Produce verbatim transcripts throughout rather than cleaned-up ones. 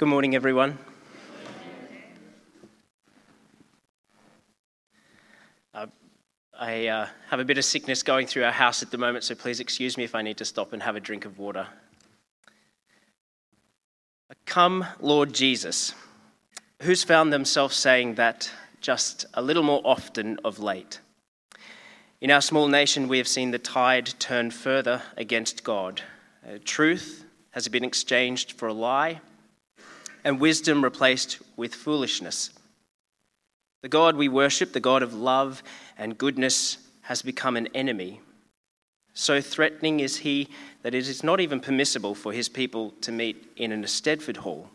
Good morning, everyone. Uh, I uh, have a bit of sickness going through our house at the moment, so please excuse me if I need to stop and have a drink of water. Come, Lord Jesus, who's found themselves saying that just a little more often of late. In our small nation, we have seen the tide turn further against God. Uh, truth has been exchanged for a lie, and wisdom replaced with foolishness. The God we worship, the God of love and goodness, has become an enemy. So threatening is he that it is not even permissible for his people to meet in an Estedford hall.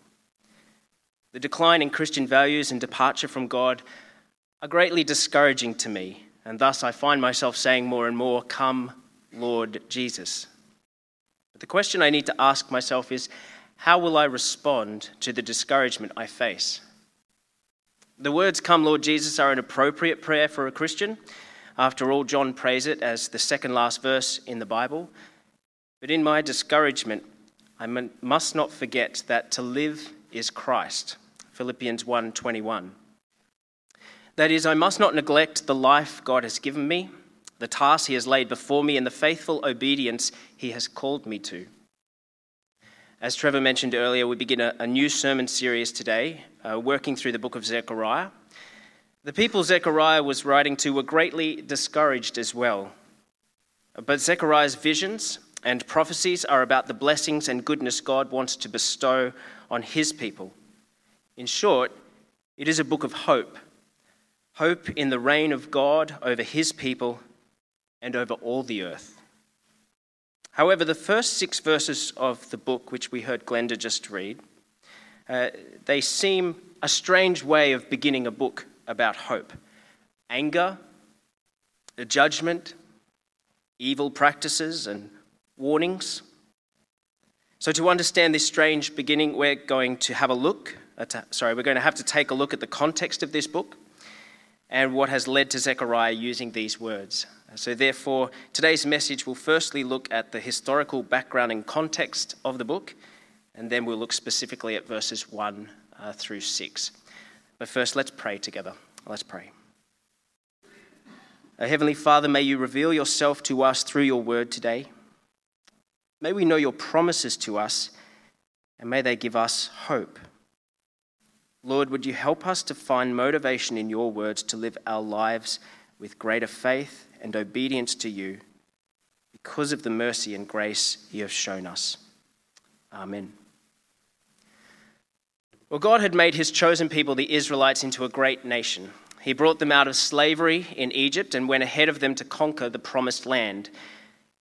The decline in Christian values and departure from God are greatly discouraging to me, and thus I find myself saying more and more, "Come, Lord Jesus." But the question I need to ask myself is, how will I respond to the discouragement I face? The words, "Come, Lord Jesus," are an appropriate prayer for a Christian. After all, John prays it as the second last verse in the Bible. But in my discouragement, I must not forget that to live is Christ, Philippians one twenty-one. That is, I must not neglect the life God has given me, the task he has laid before me, and the faithful obedience he has called me to. As Trevor mentioned earlier, we begin a, a new sermon series today, uh, working through the book of Zechariah. The people Zechariah was writing to were greatly discouraged as well. But Zechariah's visions and prophecies are about the blessings and goodness God wants to bestow on his people. In short, it is a book of hope. Hope in the reign of God over his people and over all the earth. However, the first six verses of the book, which we heard Glenda just read, uh, they seem a strange way of beginning a book about hope. Anger, judgment, evil practices, and warnings. So to understand this strange beginning, we're going to have a look, at, sorry, we're going to have to take a look at the context of this book and what has led to Zechariah using these words. So therefore, today's message will firstly look at the historical background and context of the book, and then we'll look specifically at verses one uh, through six. But first, let's pray together. Let's pray. Our Heavenly Father, may you reveal yourself to us through your word today. May we know your promises to us, and may they give us hope. Lord, would you help us to find motivation in your words to live our lives with greater faith and obedience to you because of the mercy and grace you have shown us. Amen. Well, God had made his chosen people, the Israelites, into a great nation. He brought them out of slavery in Egypt and went ahead of them to conquer the promised land.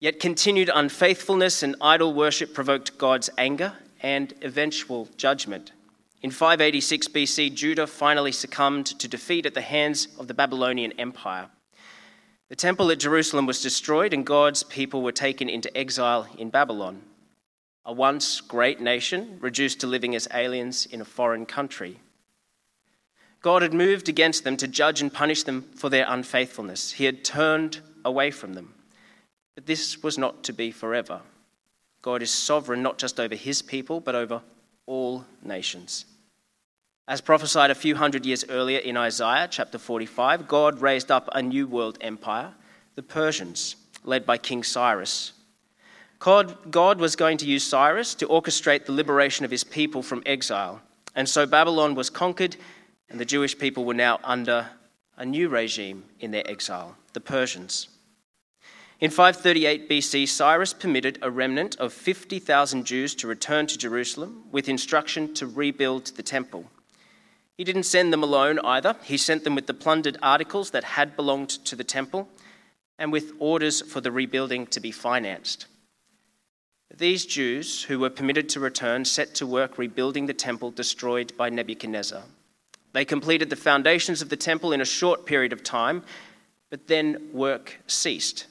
Yet continued unfaithfulness and idol worship provoked God's anger and eventual judgment. In five eighty-six B C, Judah finally succumbed to defeat at the hands of the Babylonian Empire. The temple at Jerusalem was destroyed and God's people were taken into exile in Babylon. A once great nation reduced to living as aliens in a foreign country. God had moved against them to judge and punish them for their unfaithfulness. He had turned away from them. But this was not to be forever. God is sovereign not just over his people, but over all nations. As prophesied a few hundred years earlier in Isaiah chapter forty-five, God raised up a new world empire, the Persians, led by King Cyrus. God, God was going to use Cyrus to orchestrate the liberation of his people from exile. And so Babylon was conquered, and the Jewish people were now under a new regime in their exile, the Persians. In five thirty-eight B C, Cyrus permitted a remnant of fifty thousand Jews to return to Jerusalem with instruction to rebuild the temple. He didn't send them alone either. He sent them with the plundered articles that had belonged to the temple and with orders for the rebuilding to be financed. These Jews, who were permitted to return, set to work rebuilding the temple destroyed by Nebuchadnezzar. They completed the foundations of the temple in a short period of time, but then work ceased.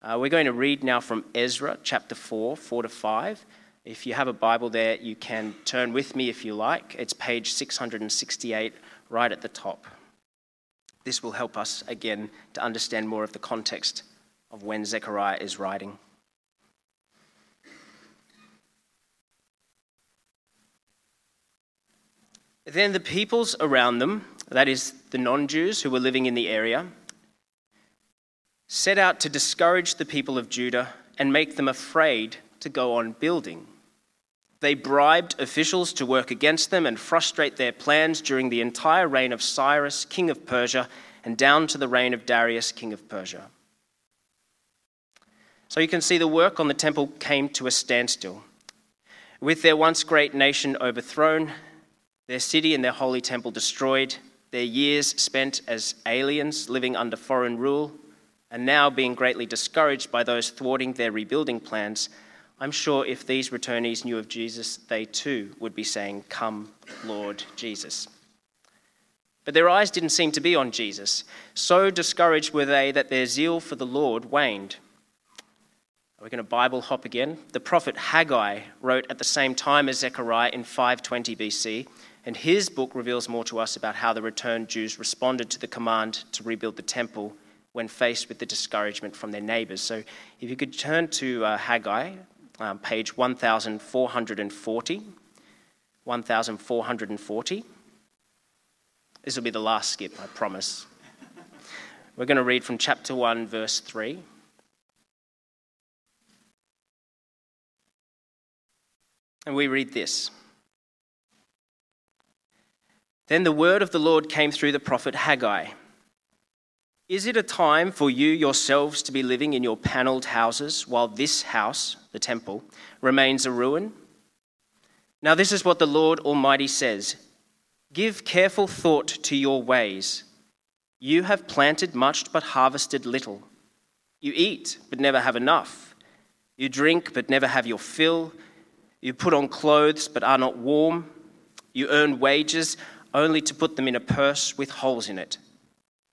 Uh, we're going to read now from Ezra chapter four, four to five. If you have a Bible there, you can turn with me if you like. It's page six sixty-eight, right at the top. This will help us again to understand more of the context of when Zechariah is writing. Then the peoples around them, that is the non-Jews who were living in the area, set out to discourage the people of Judah and make them afraid to go on building. They bribed officials to work against them and frustrate their plans during the entire reign of Cyrus, king of Persia, and down to the reign of Darius, king of Persia. So you can see the work on the temple came to a standstill. With their once great nation overthrown, their city and their holy temple destroyed, their years spent as aliens living under foreign rule, and now being greatly discouraged by those thwarting their rebuilding plans, I'm sure if these returnees knew of Jesus, they too would be saying, "Come, Lord Jesus." But their eyes didn't seem to be on Jesus. So discouraged were they that their zeal for the Lord waned. We're going to Bible hop again. The prophet Haggai wrote at the same time as Zechariah in five twenty B C, and his book reveals more to us about how the returned Jews responded to the command to rebuild the temple when faced with the discouragement from their neighbours. So if you could turn to uh, Haggai, um, page one thousand four hundred forty. one thousand four hundred forty. This will be the last skip, I promise. We're going to read from chapter one, verse three. And we read this. Then the word of the Lord came through the prophet Haggai. Is it a time for you yourselves to be living in your panelled houses while this house, the temple, remains a ruin? Now this is what the Lord Almighty says. Give careful thought to your ways. You have planted much but harvested little. You eat but never have enough. You drink but never have your fill. You put on clothes but are not warm. You earn wages only to put them in a purse with holes in it.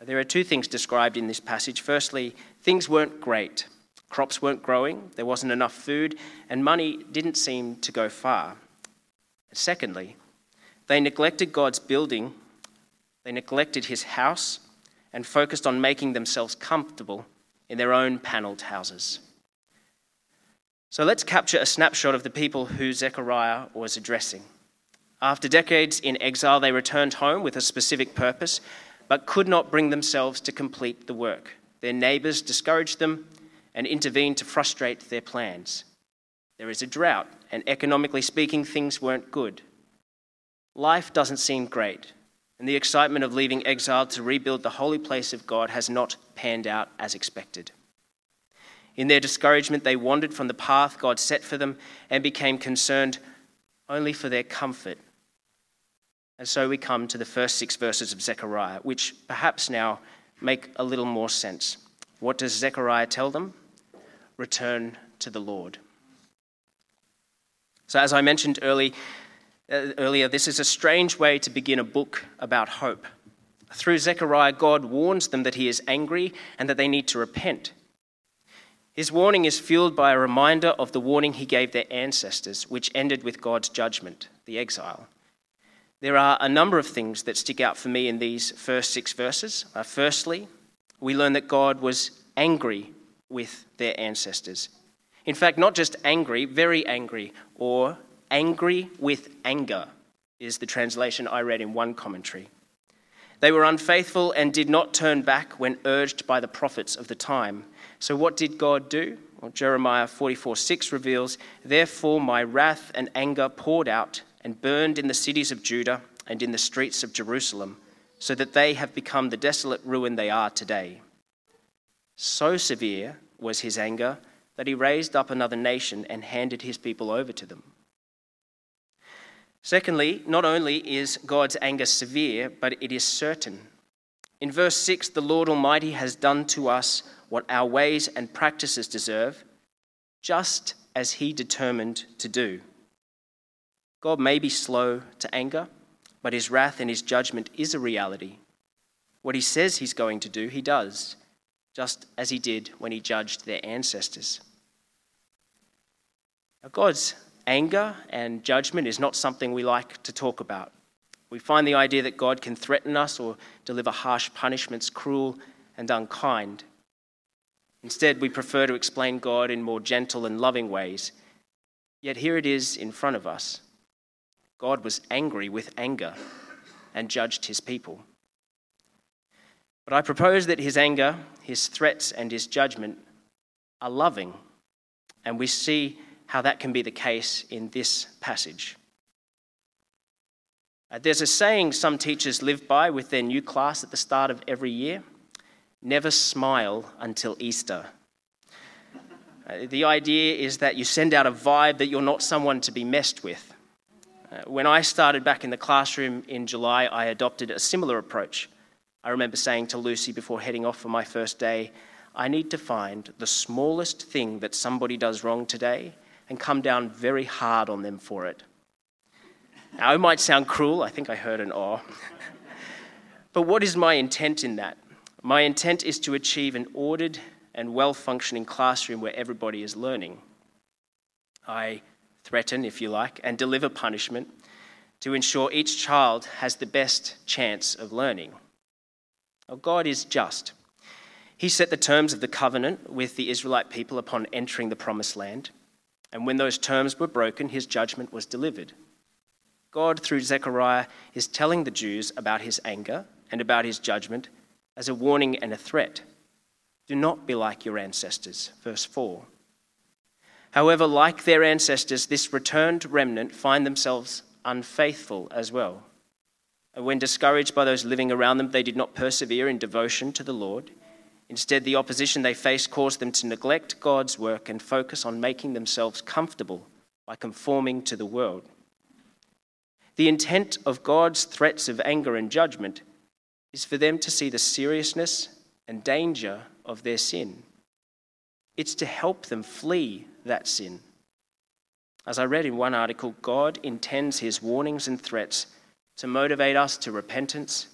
There are two things described in this passage. Firstly, things weren't great. Crops weren't growing, there wasn't enough food, and money didn't seem to go far. Secondly, they neglected God's building, they neglected his house, and focused on making themselves comfortable in their own panelled houses. So let's capture a snapshot of the people who Zechariah was addressing. After decades in exile, they returned home with a specific purpose, but could not bring themselves to complete the work. Their neighbours discouraged them and intervened to frustrate their plans. There is a drought, and economically speaking, things weren't good. Life doesn't seem great, and the excitement of leaving exile to rebuild the holy place of God has not panned out as expected. In their discouragement, they wandered from the path God set for them and became concerned only for their comfort. And so we come to the first six verses of Zechariah, which perhaps now make a little more sense. What does Zechariah tell them? Return to the Lord. So as I mentioned early, uh, earlier, this is a strange way to begin a book about hope. Through Zechariah, God warns them that he is angry and that they need to repent. His warning is fueled by a reminder of the warning he gave their ancestors, which ended with God's judgment, the exile. There are a number of things that stick out for me in these first six verses. Uh, firstly, we learn that God was angry with their ancestors. In fact, not just angry, very angry, or angry with anger is the translation I read in one commentary. They were unfaithful and did not turn back when urged by the prophets of the time. So what did God do? Well, Jeremiah forty-four six reveals, "Therefore my wrath and anger poured out and burned in the cities of Judah and in the streets of Jerusalem, so that they have become the desolate ruin they are today." So severe was his anger that he raised up another nation and handed his people over to them. Secondly, not only is God's anger severe, but it is certain. In verse six, the Lord Almighty has done to us what our ways and practices deserve, just as he determined to do. God may be slow to anger, but his wrath and his judgment is a reality. What he says he's going to do, he does, just as he did when he judged their ancestors. Now, God's anger and judgment is not something we like to talk about. We find the idea that God can threaten us or deliver harsh punishments cruel and unkind. Instead, we prefer to explain God in more gentle and loving ways. Yet here it is in front of us. God was angry with anger and judged his people. But I propose that his anger, his threats, and his judgment are loving, and we see how that can be the case in this passage. Uh, there's a saying some teachers live by with their new class at the start of every year: never smile until Easter. Uh, the idea is that you send out a vibe that you're not someone to be messed with. Uh, when I started back in the classroom in July, I adopted a similar approach. I remember saying to Lucy before heading off for my first day, I need to find the smallest thing that somebody does wrong today and come down very hard on them for it. Now, it might sound cruel. I think I heard an awe. But what is my intent in that? My intent is to achieve an ordered and well-functioning classroom where everybody is learning. I threaten, if you like, and deliver punishment to ensure each child has the best chance of learning. Now, God is just. He set the terms of the covenant with the Israelite people upon entering the promised land. And when those terms were broken, his judgment was delivered. God, through Zechariah, is telling the Jews about his anger and about his judgment as a warning and a threat. Do not be like your ancestors, verse four. However, like their ancestors, this returned remnant find themselves unfaithful as well. When discouraged by those living around them, they did not persevere in devotion to the Lord. Instead, the opposition they faced caused them to neglect God's work and focus on making themselves comfortable by conforming to the world. The intent of God's threats of anger and judgment is for them to see the seriousness and danger of their sin. It's to help them flee that sin. As I read in one article, God intends his warnings and threats to motivate us to repentance,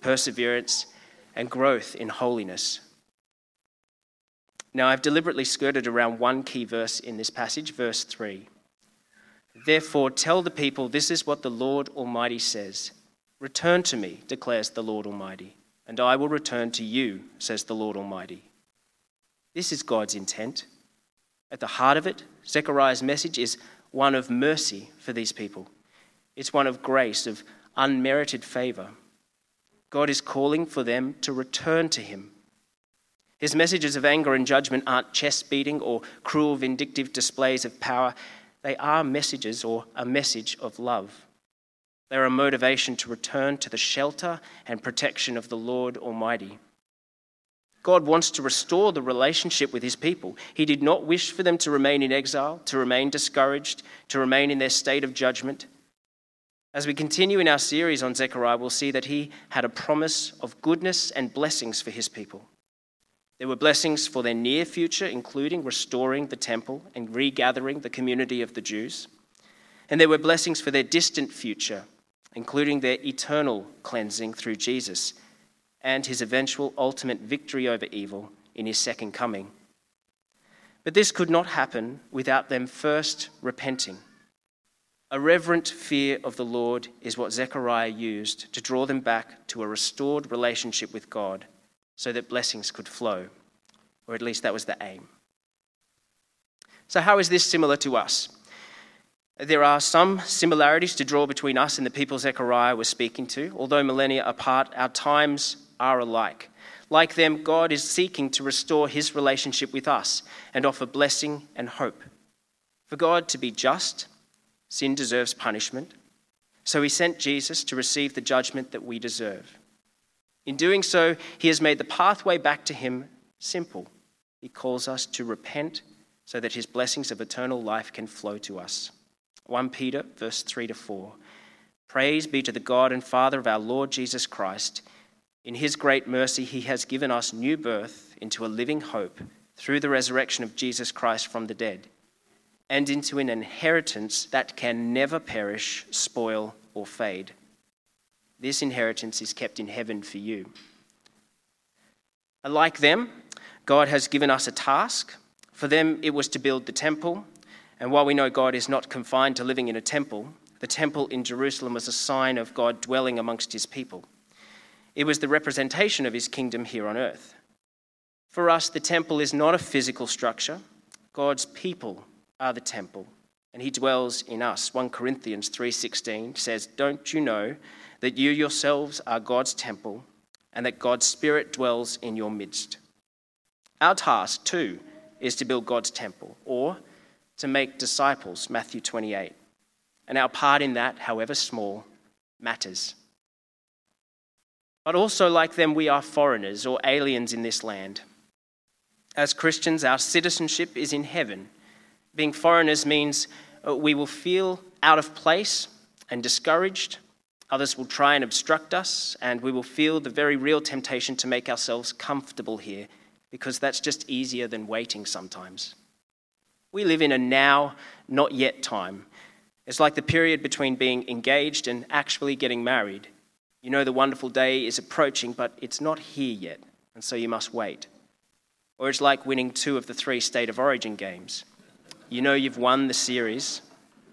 perseverance, and growth in holiness. Now, I've deliberately skirted around one key verse in this passage, verse three. Therefore, tell the people, this is what the Lord Almighty says. Return to me, declares the Lord Almighty, and I will return to you, says the Lord Almighty. This is God's intent. At the heart of it, Zechariah's message is one of mercy for these people. It's one of grace, of unmerited favor. God is calling for them to return to him. His messages of anger and judgment aren't chest-beating or cruel, vindictive displays of power. They are messages, or a message of love. They're a motivation to return to the shelter and protection of the Lord Almighty. God wants to restore the relationship with his people. He did not wish for them to remain in exile, to remain discouraged, to remain in their state of judgment. As we continue in our series on Zechariah, we'll see that he had a promise of goodness and blessings for his people. There were blessings for their near future, including restoring the temple and regathering the community of the Jews. And there were blessings for their distant future, including their eternal cleansing through Jesus and his eventual ultimate victory over evil in his second coming. But this could not happen without them first repenting. A reverent fear of the Lord is what Zechariah used to draw them back to a restored relationship with God so that blessings could flow, or at least that was the aim. So how is this similar to us? There are some similarities to draw between us and the people Zechariah was speaking to. Although millennia apart, our times are alike. Like them, God is seeking to restore his relationship with us and offer blessing and hope. For God to be just, sin deserves punishment, so he sent Jesus to receive the judgment that we deserve. In doing so, he has made the pathway back to him simple. He calls us to repent so that his blessings of eternal life can flow to us. First Peter, verse three to four. Praise be to the God and Father of our Lord Jesus Christ. In his great mercy, he has given us new birth into a living hope through the resurrection of Jesus Christ from the dead, and into an inheritance that can never perish, spoil, or fade. This inheritance is kept in heaven for you. Like them, God has given us a task. For them, it was to build the temple. And while we know God is not confined to living in a temple, the temple in Jerusalem was a sign of God dwelling amongst his people. It was the representation of his kingdom here on earth. For us, the temple is not a physical structure. God's people are the temple, and he dwells in us. First Corinthians three sixteen says, "Don't you know that you yourselves are God's temple, and that God's Spirit dwells in your midst?" Our task, too, is to build God's temple, or to make disciples, Matthew twenty-eight. And our part in that, however small, matters. But also, like them, we are foreigners or aliens in this land. As Christians, our citizenship is in heaven. Being foreigners means we will feel out of place and discouraged. Others will try and obstruct us, and we will feel the very real temptation to make ourselves comfortable here, because that's just easier than waiting sometimes. We live in a now, not yet time. It's like the period between being engaged and actually getting married. You know the wonderful day is approaching, but it's not here yet, and so you must wait. Or it's like winning two of the three State of Origin games. You know you've won the series,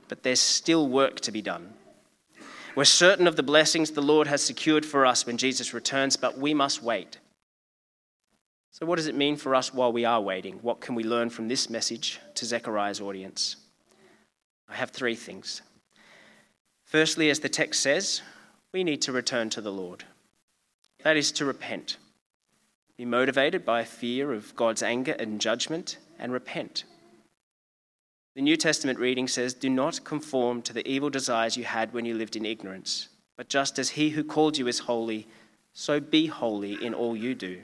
but there's still work to be done. We're certain of the blessings the Lord has secured for us when Jesus returns, but we must wait. So what does it mean for us while we are waiting? What can we learn from this message to Zechariah's audience? I have three things. Firstly, as the text says, we need to return to the Lord. That is to repent. Be motivated by fear of God's anger and judgment, and repent. The New Testament reading says, "Do not conform to the evil desires you had when you lived in ignorance, but just as he who called you is holy, so be holy in all you do."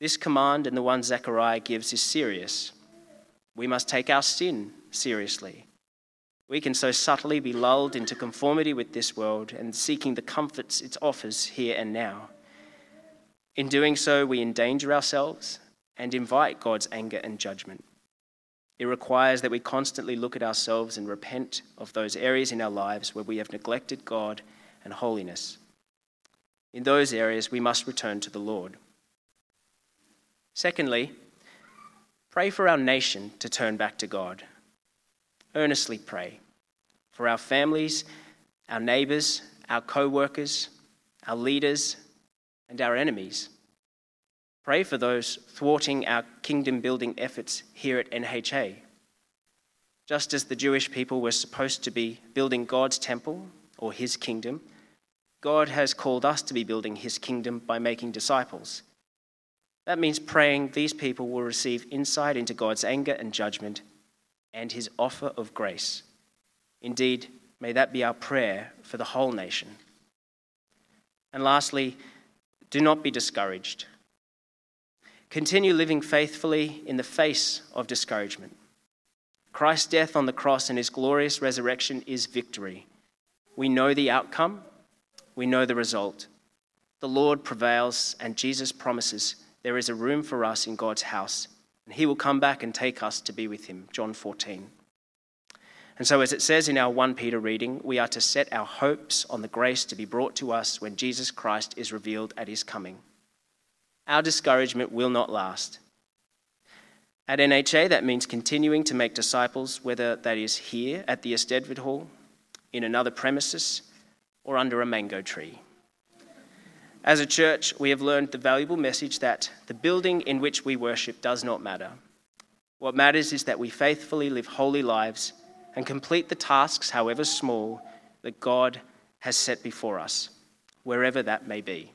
This command, and the one Zechariah gives, is serious. We must take our sin seriously. We can so subtly be lulled into conformity with this world and seeking the comforts it offers here and now. In doing so, we endanger ourselves and invite God's anger and judgment. It requires that we constantly look at ourselves and repent of those areas in our lives where we have neglected God and holiness. In those areas, we must return to the Lord. Secondly, pray for our nation to turn back to God. Earnestly pray for our families, our neighbours, our co-workers, our leaders, and our enemies. Pray for those thwarting our kingdom-building efforts here at N H A. Just as the Jewish people were supposed to be building God's temple or his kingdom, God has called us to be building his kingdom by making disciples. That means praying these people will receive insight into God's anger and judgment and his offer of grace. Indeed, may that be our prayer for the whole nation. And lastly, do not be discouraged. Continue living faithfully in the face of discouragement. Christ's death on the cross and his glorious resurrection is victory. We know the outcome. We know the result. The Lord prevails, and Jesus promises there is a room for us in God's house, and he will come back and take us to be with him, John fourteen. And so as it says in our First Peter reading, we are to set our hopes on the grace to be brought to us when Jesus Christ is revealed at his coming. Our discouragement will not last. At N H A, that means continuing to make disciples, whether that is here at the Estedford Hall, in another premises, or under a mango tree. As a church, we have learned the valuable message that the building in which we worship does not matter. What matters is that we faithfully live holy lives and complete the tasks, however small, that God has set before us, wherever that may be.